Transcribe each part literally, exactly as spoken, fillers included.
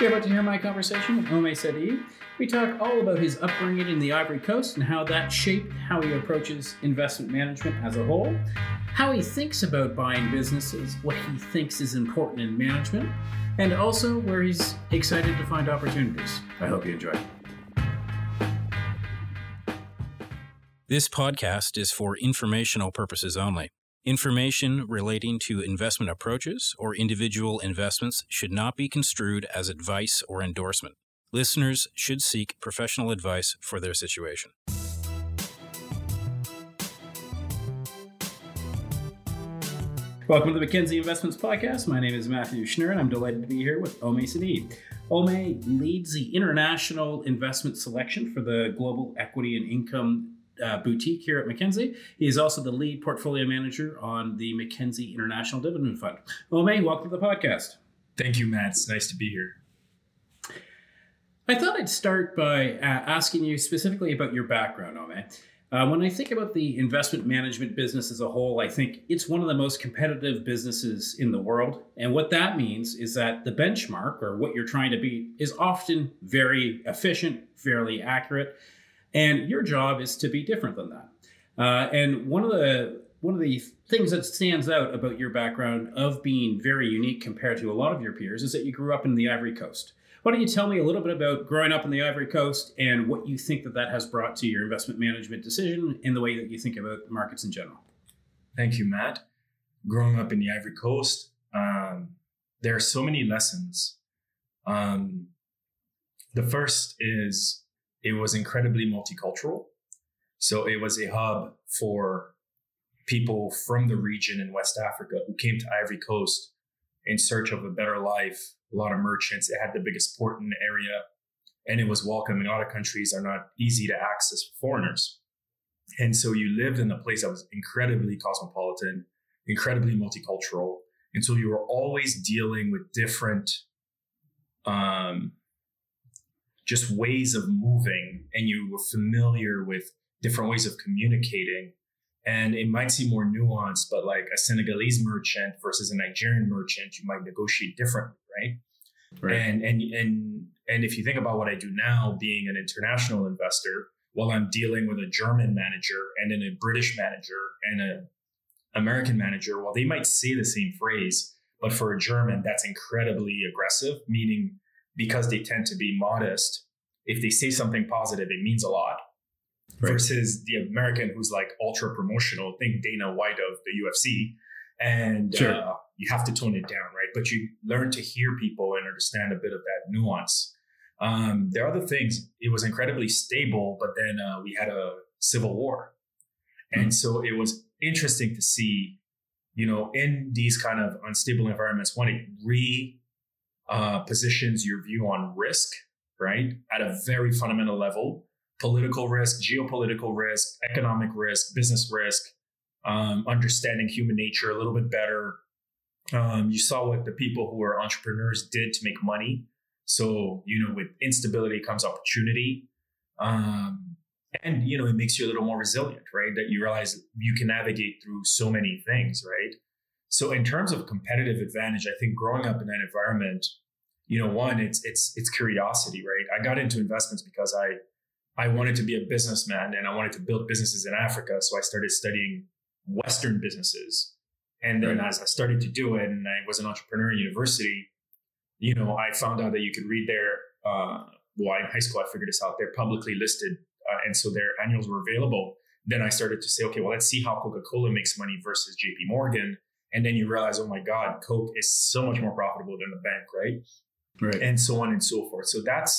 You're about to hear my conversation with Ome Saidi. We talk all about his upbringing in the Ivory Coast and how that shaped how he approaches investment management as a whole, how he thinks about buying businesses, what he thinks is important in management, and also where he's excited to find opportunities. I hope you enjoy. This podcast is for informational purposes only. Information relating to investment approaches or individual investments should not be construed as advice or endorsement. Listeners should seek professional advice for their situation. Welcome to the Mackenzie Investments Podcast. My name is Matthew Schnurr, and I'm delighted to be here with Ome Saidi. Ome leads the international investment selection for the Global Equity and Income Uh, boutique here at Mackenzie. He is also the lead portfolio manager on the Mackenzie International Dividend Fund. Ome, welcome to the podcast. Thank you, Matt. It's nice to be here. I thought I'd start by uh, asking you specifically about your background, Ome. Uh, when I think about the investment management business as a whole, I think it's one of the most competitive businesses in the world. And what that means is that the benchmark, or what you're trying to beat, is often very efficient, fairly accurate. And your job is to be different than that. Uh, and one of the one of the things that stands out about your background of being very unique compared to a lot of your peers is that you grew up in the Ivory Coast. Why don't you tell me a little bit about growing up in the Ivory Coast and what you think that that has brought to your investment management decision and the way that you think about the markets in general? Thank you, Matt. Growing up in the Ivory Coast, um, there are so many lessons. Um, the first is it was incredibly multicultural. So it was a hub for people from the region in West Africa who came to Ivory Coast in search of a better life. A lot of merchants. It had the biggest port in the area, and it was welcoming. A lot of countries are not easy to access for foreigners. And so you lived in a place that was incredibly cosmopolitan, incredibly multicultural. And so you were always dealing with different um, just ways of moving, and you were familiar with different ways of communicating. And it might seem more nuanced, but like a Senegalese merchant versus a Nigerian merchant, you might negotiate differently, right? Right. And and and and if you think about what I do now, being an international investor, well, I'm dealing with a German manager and then a British manager and an American manager. Well, they might say the same phrase, but for a German, that's incredibly aggressive, meaning because they tend to be modest, if they say something positive, it means a lot. Right. Versus the American who's like ultra promotional, think Dana White of the U F C, and sure. uh, you have to tone it down, right? But you learn to hear people and understand a bit of that nuance. Um, there are other things. It was incredibly stable, but then uh, we had a civil war. And mm-hmm. so it was interesting to see, you know, in these kind of unstable environments, when it re- Uh, positions your view on risk, right? At a very fundamental level, political risk, geopolitical risk, economic risk, business risk, um, understanding human nature a little bit better. Um, you saw what the people who were entrepreneurs did to make money. So, you know, with instability comes opportunity. Um, and, you know, it makes you a little more resilient, right? That you realize you can navigate through so many things, right? So in terms of competitive advantage, I think growing up in that environment, you know, one, it's it's it's curiosity, right? I got into investments because I I wanted to be a businessman and I wanted to build businesses in Africa. So I started studying Western businesses. And then right. as I started to do it, and I was an entrepreneur in university, you know, I found out that you could read their, uh, well, in high school, I figured this out, they're publicly listed. Uh, and so their annuals were available. Then I started to say, okay, well, let's see how Coca-Cola makes money versus J P Morgan. And then you realize, oh my God, Coke is so much more profitable than the bank, right? Right. And so on and so forth. So that's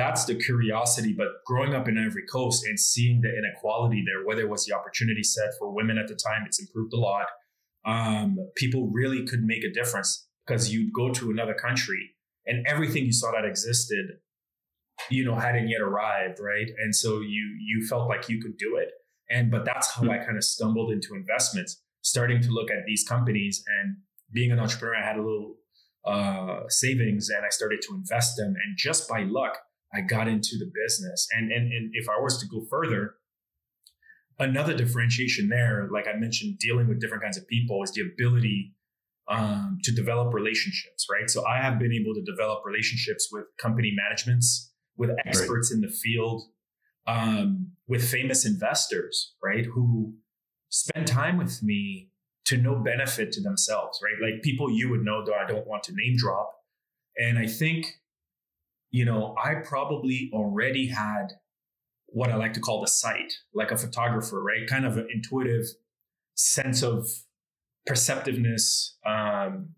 that's the curiosity. But growing up in Ivory Coast and seeing the inequality there, whether it was the opportunity set for women at the time, it's improved a lot. Um, people really could make a difference because you'd go to another country and everything you saw that existed, you know, hadn't yet arrived, right? And so you you felt like you could do it. And but that's how hmm. I kind of stumbled into investments, starting to look at these companies. And being an entrepreneur, I had a little uh, savings and I started to invest them. And just by luck, I got into the business. And, and, and if I was to go further, another differentiation there, like I mentioned, dealing with different kinds of people is the ability um, to develop relationships, right? So I have been able to develop relationships with company managements, with experts right. in the field, um, with famous investors, right? Who spend time with me to no benefit to themselves, right? Like people you would know that I don't want to name drop. And I think, you know, I probably already had what I like to call the sight, like a photographer, right? Kind of an intuitive sense of perceptiveness. Um,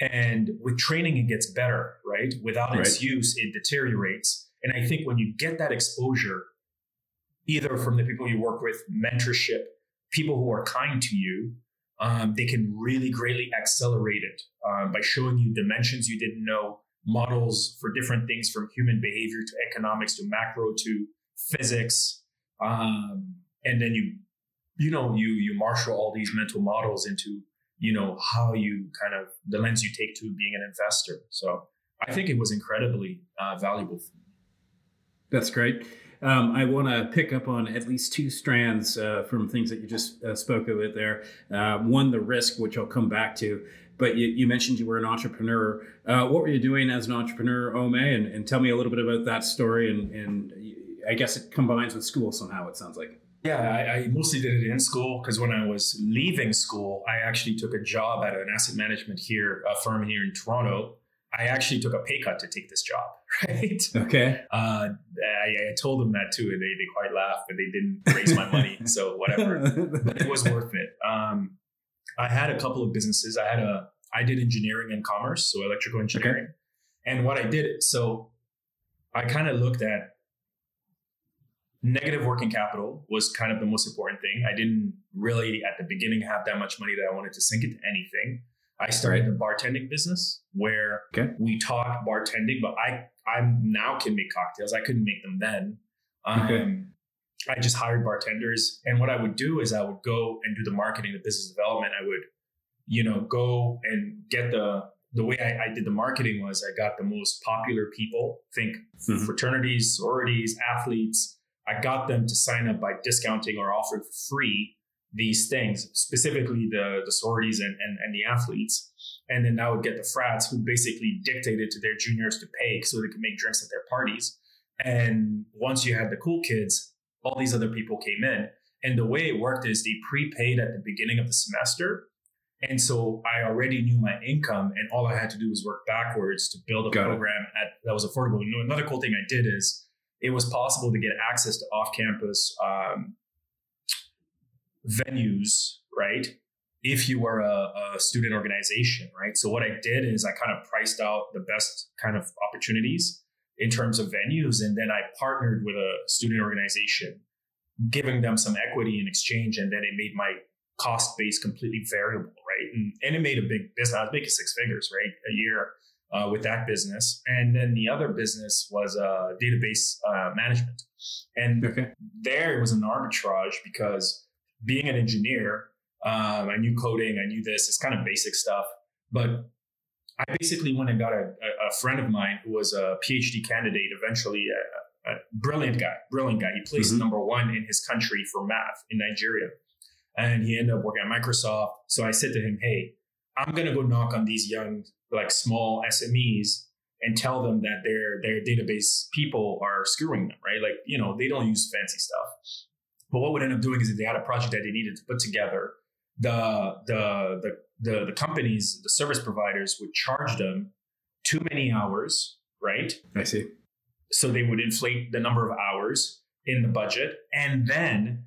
and with training, it gets better, right? Without its right. use, it deteriorates. And I think when you get that exposure, either from the people you work with, mentorship, people who are kind to you, um, they can really greatly accelerate it uh, by showing you dimensions you didn't know, models for different things from human behavior to economics to macro to physics, um, and then you you know you you marshal all these mental models into you know how you kind of the lens you take to being an investor. So I think it was incredibly uh, valuable for me. That's great. Um, I want to pick up on at least two strands uh, from things that you just uh, spoke about there. Uh, one, the risk, which I'll come back to. But you, you mentioned you were an entrepreneur. Uh, what were you doing as an entrepreneur, Ome? And, and tell me a little bit about that story. And, and I guess it combines with school somehow, it sounds like. Yeah, I, I mostly did it in school because when I was leaving school, I actually took a job at an asset management here, a firm here in Toronto. I actually took a pay cut to take this job, right? Okay. Uh, I, I told them that too, and they, they quite laughed, but they didn't raise my money, so whatever. But it was worth it. Um, I had a couple of businesses. I had a, I did engineering and commerce, so electrical engineering. Okay. And what I did, so I kind of looked at negative working capital was kind of the most important thing. I didn't really at the beginning have that much money that I wanted to sink into anything. I started a bartending business where okay. we taught bartending, but I I now can make cocktails. I couldn't make them then. Um, okay. I just hired bartenders. And what I would do is I would go and do the marketing, the business development. I would, you know, go and get the, the way I, I did the marketing was I got the most popular people, think mm-hmm. fraternities, sororities, athletes. I got them to sign up by discounting or offering for free these things, specifically the, the sororities and, and, and the athletes. And then I would get the frats who basically dictated to their juniors to pay so they could make drinks at their parties. And once you had the cool kids, all these other people came in. And the way it worked is they prepaid at the beginning of the semester. And so I already knew my income and all I had to do was work backwards to build a got program at, that was affordable. You know, another cool thing I did is it was possible to get access to off-campus um, venues, right? If you were a, a student organization, right? So what I did is I kind of priced out the best kind of opportunities in terms of venues. And then I partnered with a student organization, giving them some equity in exchange. And then it made my cost base completely variable, right? And, and it made a big business. I was making six figures, right? A year uh, with that business. And then the other business was uh, database uh, management. And okay. there it was an arbitrage because being an engineer, um, I knew coding, I knew this, it's kind of basic stuff. But I basically went and got a, a friend of mine who was a PhD candidate, eventually a, a brilliant guy, brilliant guy. He placed mm-hmm. number one in his country for math in Nigeria. And he ended up working at Microsoft. So I said to him, hey, I'm going to go knock on these young, like small S M Es and tell them that their, their database people are screwing them, right? Like, you know, they don't use fancy stuff. But what would end up doing is if they had a project that they needed to put together, the, the the the the companies, the service providers would charge them too many hours, right? I see. So they would inflate the number of hours in the budget. And then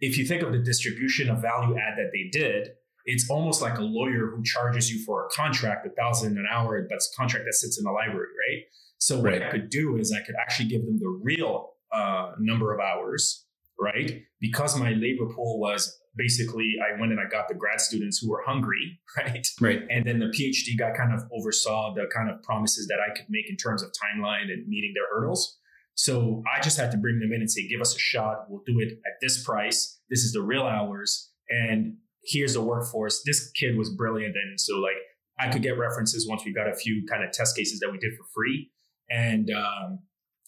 if you think of the distribution of value add that they did, it's almost like a lawyer who charges you for a contract, a thousand an hour, but it's a contract that sits in the library, right? So what right. I could do is I could actually give them the real uh, number of hours, right? Because my labor pool was basically, I went and I got the grad students who were hungry, right? Right. And then the PhD guy kind of oversaw the kind of promises that I could make in terms of timeline and meeting their hurdles. So I just had to bring them in and say, give us a shot. We'll do it at this price. This is the real hours. And here's the workforce. This kid was brilliant. And so like, I could get references once we got a few kind of test cases that we did for free. And, um,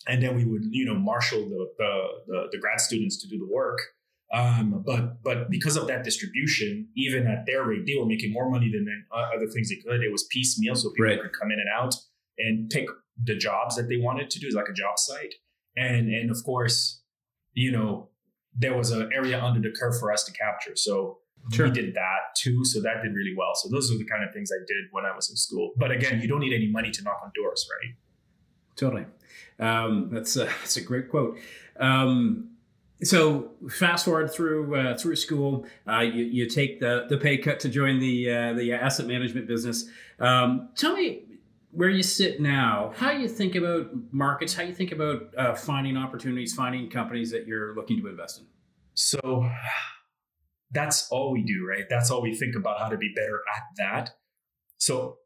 And then we would, you know, marshal the, the the the grad students to do the work. Um, but but because of that distribution, even at their rate, they were making more money than other things they could. It was piecemeal, so people right. could come in and out and pick the jobs that they wanted to do, like a job site. And and of course, you know, there was an area under the curve for us to capture. So sure. we did that too. So that did really well. So those are the kind of things I did when I was in school. But again, you don't need any money to knock on doors, right? Totally. Um, that's a, that's a great quote. Um, So fast forward through uh, through school, uh, you, you take the, the pay cut to join the uh, the asset management business. Um, tell me where you sit now, how you think about markets, how you think about uh, finding opportunities, finding companies that you're looking to invest in. So that's all we do, right? That's all we think about, how to be better at that. So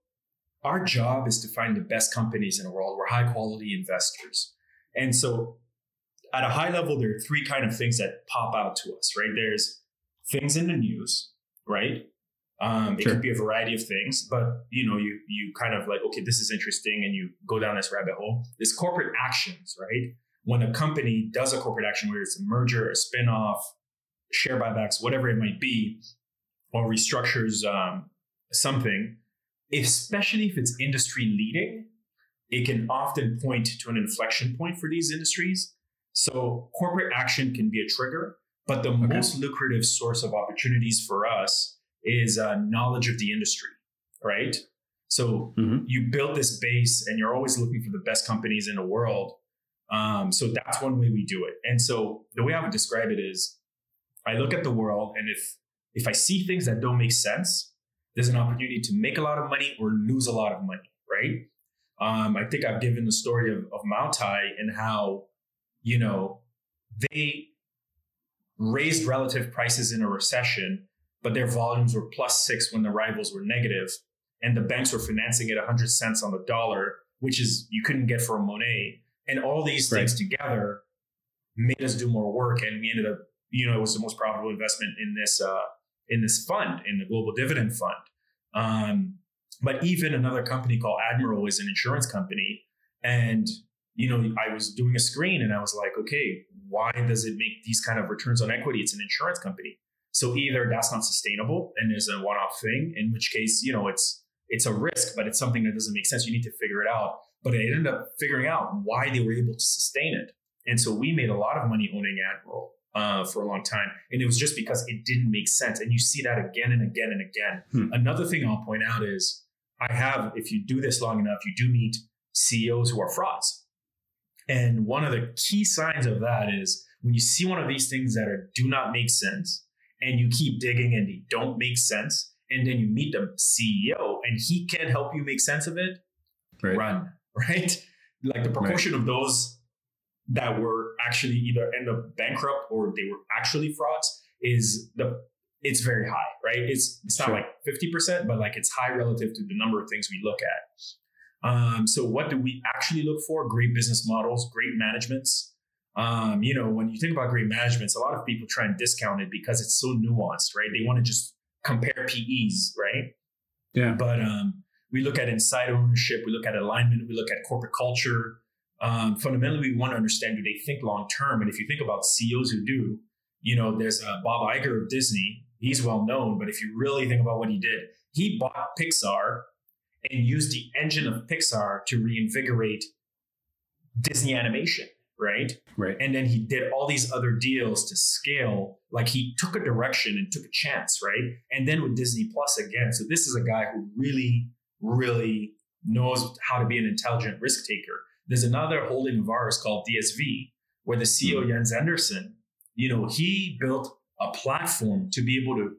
our job is to find the best companies in the world. We're high quality investors. And so at a high level, there are three kind of things that pop out to us, right? There's things in the news, right? Um, it sure. could be a variety of things, but you know, you you kind of like, okay, this is interesting, and you go down this rabbit hole. There's corporate actions, right? When a company does a corporate action, whether it's a merger, a spinoff, share buybacks, whatever it might be, or restructures um, something, especially if it's industry leading, it can often point to an inflection point for these industries. So corporate action can be a trigger, but the okay. most lucrative source of opportunities for us is uh, knowledge of the industry, right? So mm-hmm. you build this base and you're always looking for the best companies in the world. Um, so that's one way we do it. And so the way I would describe it is I look at the world, and if if I see things that don't make sense, there's an opportunity to make a lot of money or lose a lot of money, right? Um, I think I've given the story of, of Maotai and how, you know, they raised relative prices in a recession, but their volumes were plus six when the rivals were negative, and the banks were financing at one hundred cents on the dollar, which is you couldn't get for a Monet. And all these right. things together made us do more work, and we ended up, you know, it was the most profitable investment in this uh, in this fund, in the Global Dividend Fund. Um, but even another company called Admiral is an insurance company, and you know, I was doing a screen and I was like, okay, why does it make these kind of returns on equity? It's an insurance company. So either that's not sustainable and there's a one-off thing, in which case, you know, it's it's a risk, but it's something that doesn't make sense. You need to figure it out. But I ended up figuring out why they were able to sustain it. And so we made a lot of money owning Admiral uh, for a long time. And it was just because it didn't make sense. And you see that again and again and again. Hmm. Another thing I'll point out is I have, if you do this long enough, you do meet C E Os who are frauds. And one of the key signs of that is when you see one of these things that are, do not make sense, and you keep digging and they don't make sense, and then you meet the C E O and he can help you make sense of it, right. run, right? Like the proportion right. of those that were actually either end up bankrupt or they were actually frauds is the it's very high, right? It's it's not sure. like fifty percent, but like it's high relative to the number of things we look at. Um, so what do we actually look for? Great business models, great managements. Um, you know, when you think about great managements, a lot of people try and discount it because it's so nuanced, right? They want to just compare P Es, right? Yeah. But um, we look at insider ownership, we look at alignment, we look at corporate culture. Um, fundamentally, we want to understand, do they think long-term? And if you think about C E Os who do, you know, there's uh, Bob Iger of Disney. He's well-known, but if you really think about what he did, he bought Pixar and use the engine of Pixar to reinvigorate Disney animation, right? Right. And then he did all these other deals to scale. Like he took a direction and took a chance, right? And then with Disney Plus again. So this is a guy who really, really knows how to be an intelligent risk taker. There's another holding of ours called D S V, where the C E O, Jens Andersen, you know, he built a platform to be able to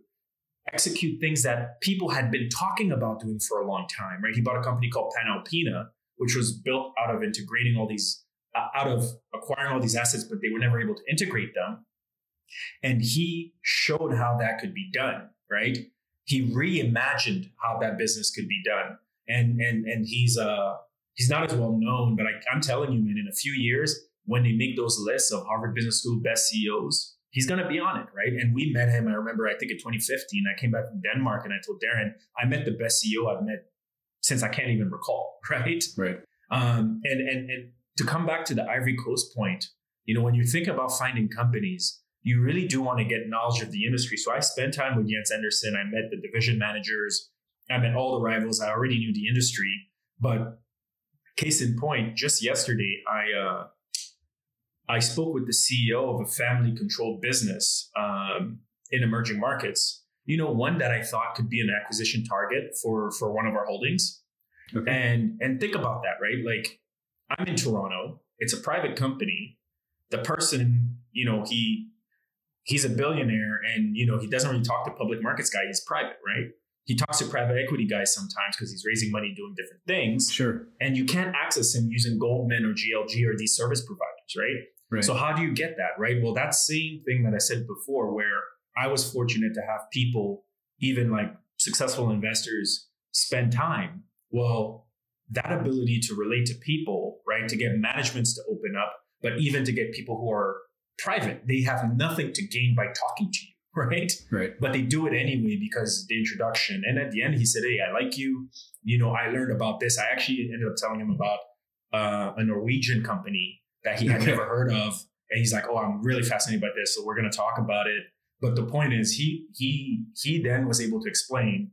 execute things that people had been talking about doing for a long time, right? He bought a company called Panalpina, which was built out of integrating all these, uh, out of acquiring all these assets, but they were never able to integrate them. And he showed how that could be done, right? He reimagined how that business could be done. And and and he's uh he's not as well known, but I, I'm telling you, man, in a few years, when they make those lists of Harvard Business School best C E Os, he's going to be on it, right? And we met him, I remember, I think in twenty fifteen, I came back from Denmark and I told Darren, I met the best C E O I've met since I can't even recall, right? Right. Um, and, and, and to come back to the Ivory Coast point, you know, when you think about finding companies, you really do want to get knowledge of the industry. So I spent time with Jens Andersen. I met the division managers. I met all the rivals. I already knew the industry. But case in point, just yesterday, I uh, I spoke with the C E O of a family-controlled business um, in emerging markets. You know, one that I thought could be an acquisition target for for one of our holdings. Okay. And and think about that, right? Like, I'm in Toronto. It's a private company. The person, you know, he he's a billionaire, and you know, he doesn't really talk to public markets guy. He's private, right? He talks to private equity guys sometimes because he's raising money doing different things. Sure. And you can't access him using Goldman or G L G or these service providers, right? Right. So how do you get that, right? Well, that same thing that I said before, where I was fortunate to have people, even like successful investors, spend time. Well, that ability to relate to people, right? To get managements to open up, but even to get people who are private, they have nothing to gain by talking to you. Right. Right. But they do it anyway because the introduction. And at the end, he said, "Hey, I like you. You know, I learned about this." I actually ended up telling him about uh, a Norwegian company that he had never heard of. And he's like, "Oh, I'm really fascinated by this. So we're going to talk about it." But the point is, he he he then was able to explain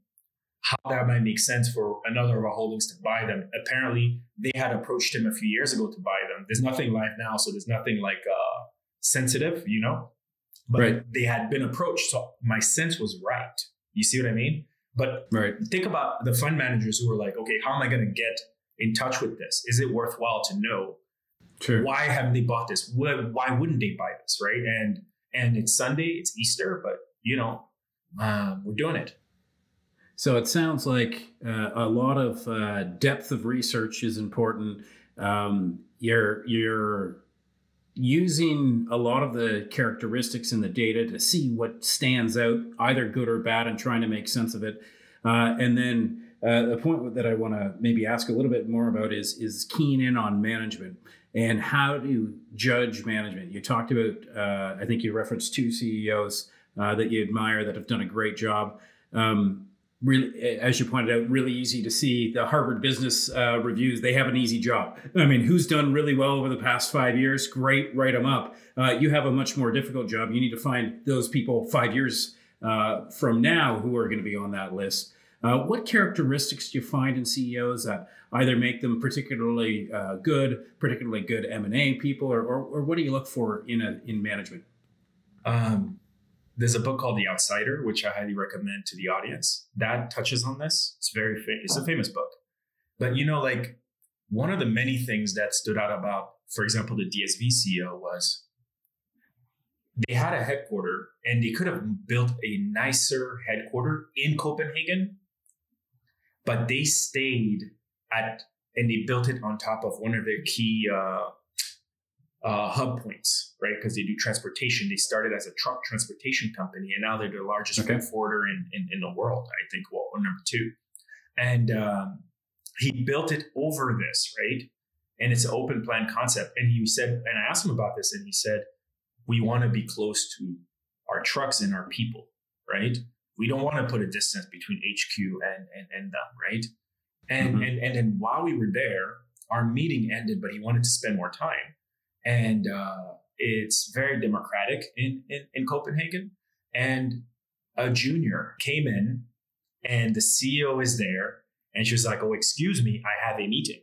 how that might make sense for another of our holdings to buy them. Apparently, they had approached him a few years ago to buy them. There's nothing live now. So there's nothing like uh, sensitive, you know. But right. They had been approached. So my sense was right. You see what I mean? But right. Think about the fund managers who were like, okay, how am I going to get in touch with this? Is it worthwhile to know? True. Why haven't they bought this? Why, why wouldn't they buy this? Right. And, and it's Sunday, it's Easter, but you know, um, we're doing it. So it sounds like uh, a lot of uh, depth of research is important. Um, you're, you're, using a lot of the characteristics in the data to see what stands out, either good or bad, and trying to make sense of it. Uh, and then uh, the point that I want to maybe ask a little bit more about is is keying in on management and how to judge management. You talked about, uh, I think you referenced two C E Os uh, that you admire that have done a great job. Um, really, as you pointed out, really easy to see the Harvard Business uh, Reviews. They have an easy job. I mean, who's done really well over the past five years? Great, write them up. Uh, you have a much more difficult job. You need to find those people five years uh, from now who are going to be on that list. Uh, what characteristics do you find in C E Os that either make them particularly uh, good, particularly good M and A people, or, or, or what do you look for in a, in management? Um. There's a book called The Outsiders, which I highly recommend to the audience, that touches on this. It's very famous. It's a famous book. But, you know, like one of the many things that stood out about, for example, the D S V C E O was they had a headquarter and they could have built a nicer headquarter in Copenhagen, but they stayed at and they built it on top of one of their key uh Uh, hub points, right? Because they do transportation. They started as a truck transportation company, and now they're the largest okay. forwarder in, in in the world, I think, well, or number two. And um, he built it over this, right? And it's an open plan concept. And he said, and I asked him about this, and he said, "We want to be close to our trucks and our people, right? We don't want to put a distance between H Q and and, and them, right?" And mm-hmm. and and then while we were there, our meeting ended, but he wanted to spend more time. And uh, it's very democratic in, in, in Copenhagen. And a junior came in and the C E O is there. And she was like, "Oh, excuse me, I have a meeting."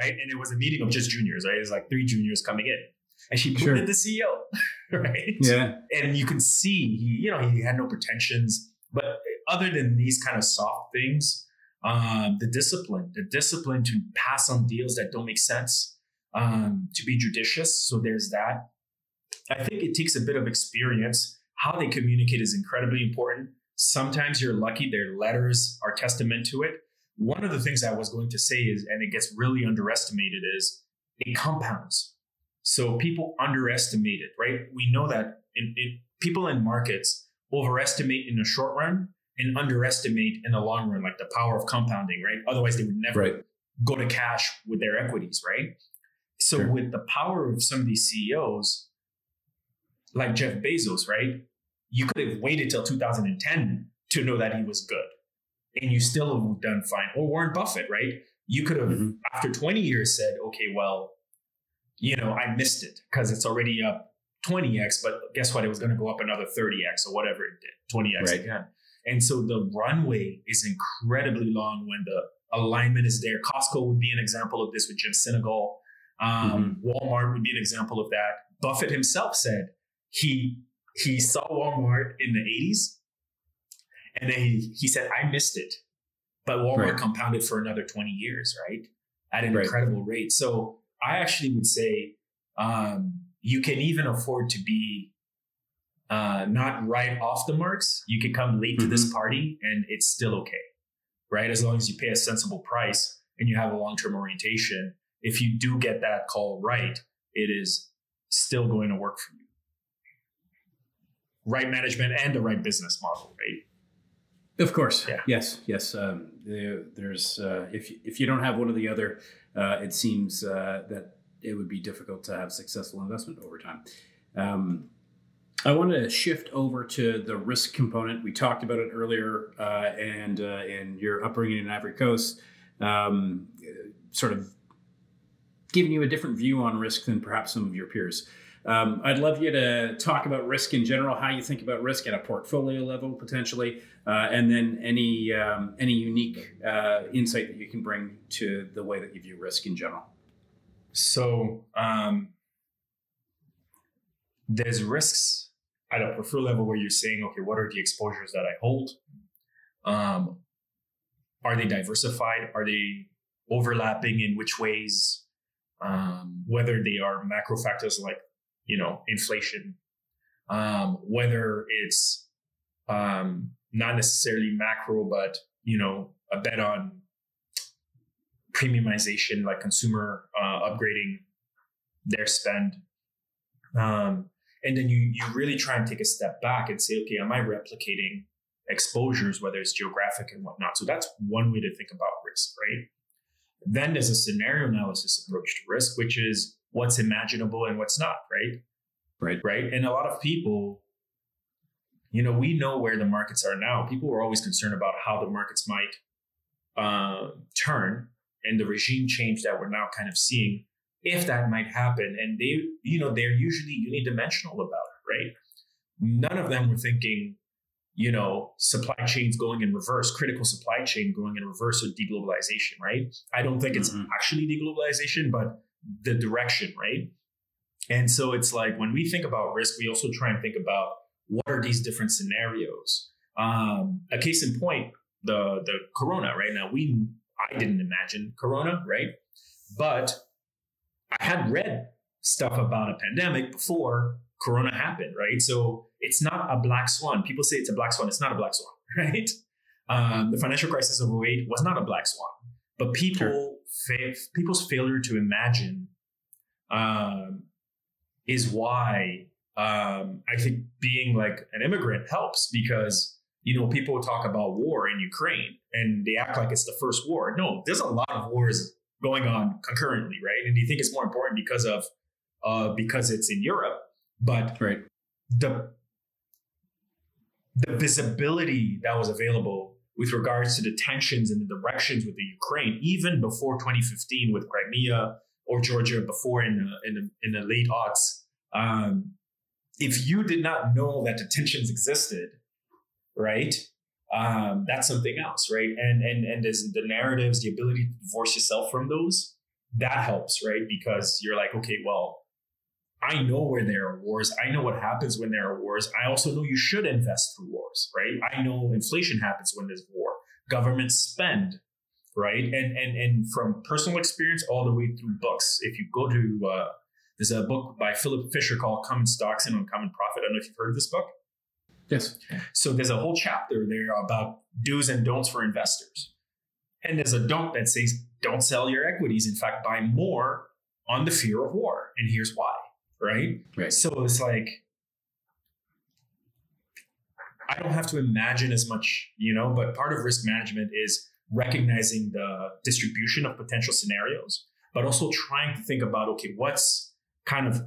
Right. And it was a meeting of just juniors. Right. It was like three juniors coming in. And she put in the C E O. Right. Yeah. And you can see, he, you know, he had no pretensions. But other than these kind of soft things, um, the discipline, the discipline to pass on deals that don't make sense. Um, to be judicious. So there's that. I think it takes a bit of experience. How they communicate is incredibly important. Sometimes you're lucky, their letters are testament to it. One of the things I was going to say is, and it gets really underestimated, is it compounds. So people underestimate it, right? We know that in, in, people in markets overestimate in the short run and underestimate in the long run, like the power of compounding, right? Otherwise, they would never right. go to cash with their equities, right? So sure. With the power of some of these C E Os, like Jeff Bezos, right? You could have waited till two thousand ten to know that he was good and you still have done fine. Or Warren Buffett, right? You could have, mm-hmm. after twenty years, said, okay, well, you know, I missed it because it's already up twenty x, but guess what? It was going to go up another thirty x or whatever it did, twenty x right. again. And so the runway is incredibly long when the alignment is there. Costco would be an example of this with Jim Sinegal. Um, mm-hmm. Walmart would be an example of that. Buffett himself said he he saw Walmart in the eighties, and then he, he said, I missed it. But Walmart right. compounded for another twenty years, right? At an right. incredible rate. So I actually would say um, you can even afford to be uh, not right off the marks. You can come late mm-hmm. to this party and it's still okay, right? As long as you pay a sensible price and you have a long-term orientation, if you do get that call right, it is still going to work for you. Right management and the right business model, right? Of course. Yeah. Yes. Yes. Um, there, there's uh, if if you don't have one or the other, uh, it seems uh, that it would be difficult to have successful investment over time. Um, I wanted to shift over to the risk component. We talked about it earlier, uh, and uh, and your upbringing in Ivory Coast, um, sort of giving you a different view on risk than perhaps some of your peers. Um, I'd love you to talk about risk in general, how you think about risk at a portfolio level potentially, uh, and then any um, any unique uh, insight that you can bring to the way that you view risk in general. So um, there's risks at a portfolio level where you're saying, okay, what are the exposures that I hold? Um, are they diversified? Are they overlapping? In which ways? Um, whether they are macro factors like, you know, inflation, um, whether it's um, not necessarily macro, but, you know, a bet on premiumization, like consumer uh, upgrading their spend. Um, and then you, you really try and take a step back and say, okay, am I replicating exposures, whether it's geographic and whatnot? So that's one way to think about risk, right? Then there's a scenario analysis approach to risk, which is what's imaginable and what's not, right? Right. Right. And a lot of people, you know, we know where the markets are now. People were always concerned about how the markets might uh, turn and the regime change that we're now kind of seeing, if that might happen. And they, you know, they're usually unidimensional about it, right? None of them were thinking, you know, supply chains going in reverse, critical supply chain going in reverse with deglobalization, right? I don't think it's mm-hmm. actually deglobalization, but the direction, right? And so it's like, when we think about risk, we also try and think about what are these different scenarios? Um, a case in point, the, the Corona right now, we, I didn't imagine Corona, right? But I had read stuff about a pandemic before Corona happened, right? So it's not a black swan. People say it's a black swan. It's not a black swan, right? Um, the financial crisis of oh eight was not a black swan, but people sure. fa- people's failure to imagine um, is why um, I think being like an immigrant helps, because, you know, people talk about war in Ukraine and they act like it's the first war. No, there's a lot of wars going on concurrently, right? And you think it's more important because of uh, because it's in Europe, but right. the The visibility that was available with regards to the tensions and the directions with the Ukraine, even before twenty fifteen with Crimea or Georgia, before in the, in the, in the late aughts, um, if you did not know that the tensions existed, right, um, that's something else, right? And and and there's the narratives, the ability to divorce yourself from those, that helps, right? Because you're like, okay, well, I know where there are wars. I know what happens when there are wars. I also know you should invest through wars, right? I know inflation happens when there's war. Governments spend, right? And and and from personal experience all the way through books. If you go to, uh, there's a book by Philip Fisher called Common Stocks and Uncommon Profit. I don't know if you've heard of this book. Yes. So there's a whole chapter there about do's and don'ts for investors. And there's a don't that says, don't sell your equities. In fact, buy more on the fear of war. And here's why. Right? Right. So it's like, I don't have to imagine as much, you know, but part of risk management is recognizing the distribution of potential scenarios, but also trying to think about, okay, what's kind of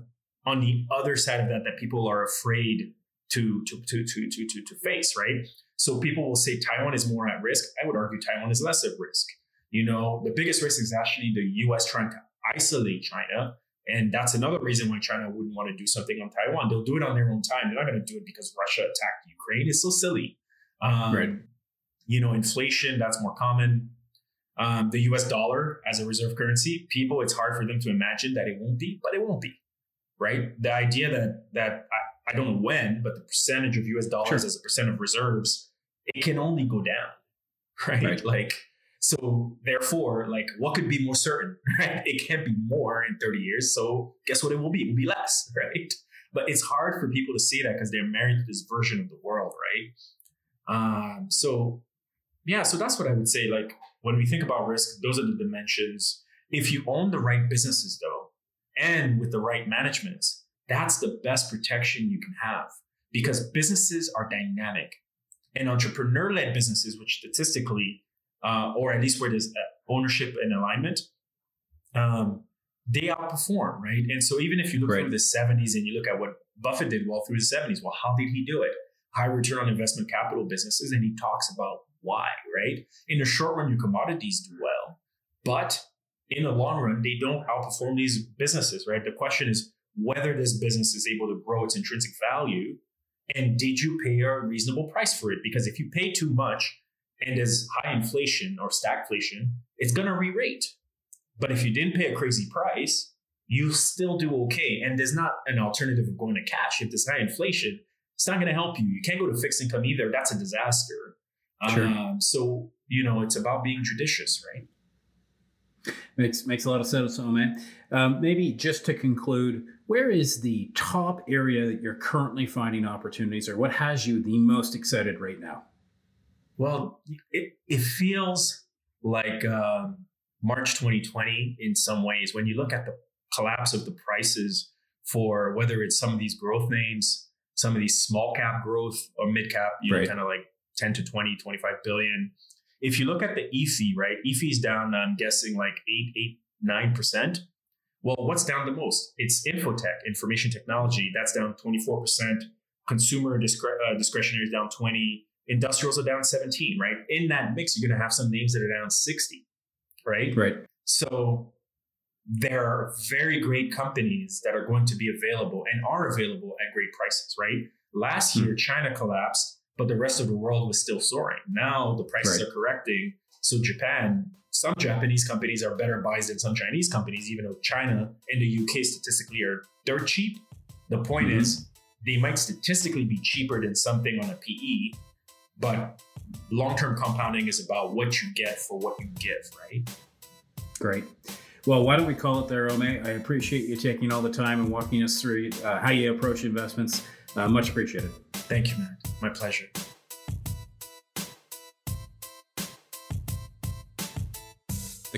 on the other side of that, that people are afraid to, to, to, to, to, to, to face, right? So people will say Taiwan is more at risk. I would argue Taiwan is less at risk. You know, the biggest risk is actually the U S trying to isolate China And that's another reason why China wouldn't want to do something on Taiwan. They'll do it on their own time. They're not going to do it because Russia attacked Ukraine. It's so silly. Um, right. You know, inflation, that's more common. Um, the U S dollar as a reserve currency, people, it's hard for them to imagine that it won't be, but it won't be, right? The idea that, that I, I don't know when, but the percentage of U S dollars sure. as a percent of reserves, it can only go down, right? right. Like, so therefore, like, what could be more certain, right? It can't be more in thirty years. So guess what it will be? It will be less, right? But it's hard for people to see that because they're married to this version of the world, right? Um, so yeah, so that's what I would say. Like, when we think about risk, those are the dimensions. If you own the right businesses though, and with the right management, that's the best protection you can have, because businesses are dynamic, and entrepreneur-led businesses, which statistically, uh, or at least where there's ownership and alignment, um, they outperform, right? And so even if you look right. through the seventies and you look at what Buffett did well through the seventies, well, how did he do it? High return on investment capital businesses, and he talks about why, right? In the short run, your commodities do well, but in the long run, they don't outperform these businesses, right? The question is whether this business is able to grow its intrinsic value, and did you pay a reasonable price for it? Because if you pay too much and there's high inflation or stagflation, it's going to re-rate. But if you didn't pay a crazy price, you still do okay. And there's not an alternative of going to cash. If there's high inflation, it's not going to help you. You can't go to fixed income either. That's a disaster. Sure. Um, so, you know, it's about being judicious, right? Makes makes a lot of sense, Ome. Um, maybe just to conclude, where is the top area that you're currently finding opportunities, or what has you the most excited right now? Well, it, it feels like um, March twenty twenty in some ways, when you look at the collapse of the prices for whether it's some of these growth names, some of these small cap growth or mid cap, you know, right. kind of like ten to twenty, twenty-five billion. If you look at the E F I, right? E F I is down, I'm guessing like eight, eight, nine percent. Well, what's down the most? It's infotech, information technology. That's down twenty-four percent. Consumer discre- uh, discretionary is down twenty. Industrials are down seventeen, right? In that mix, you're going to have some names that are down sixty, right? Right. So there are very great companies that are going to be available and are available at great prices, right? Last year, China collapsed, but the rest of the world was still soaring. Now the prices right. are correcting. So Japan, some Japanese companies are better buys than some Chinese companies, even though China and the U K statistically are dirt cheap. The point mm-hmm. is, they might statistically be cheaper than something on a P E, but long-term compounding is about what you get for what you give, right? Great. Well, why don't we call it there, Ome? I appreciate you taking all the time and walking us through uh, how you approach investments. Uh, much appreciated. Thank you, man. My pleasure. The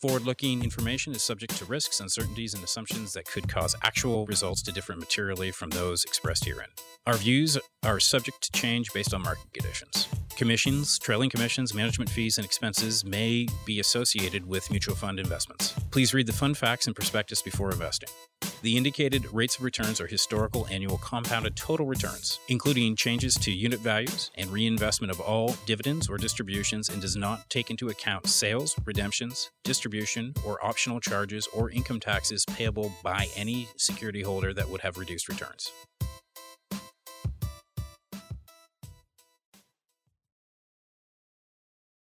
Forward-looking information is subject to risks, uncertainties, and assumptions that could cause actual results to differ materially from those expressed herein. Our views are subject to change based on market conditions. Commissions, trailing commissions, management fees, and expenses may be associated with mutual fund investments. Please read the fund facts and prospectus before investing. The indicated rates of returns are historical annual compounded total returns, including changes to unit values and reinvestment of all dividends or distributions, and does not take into account sales, redemptions, distribution, or optional charges or income taxes payable by any security holder that would have reduced returns.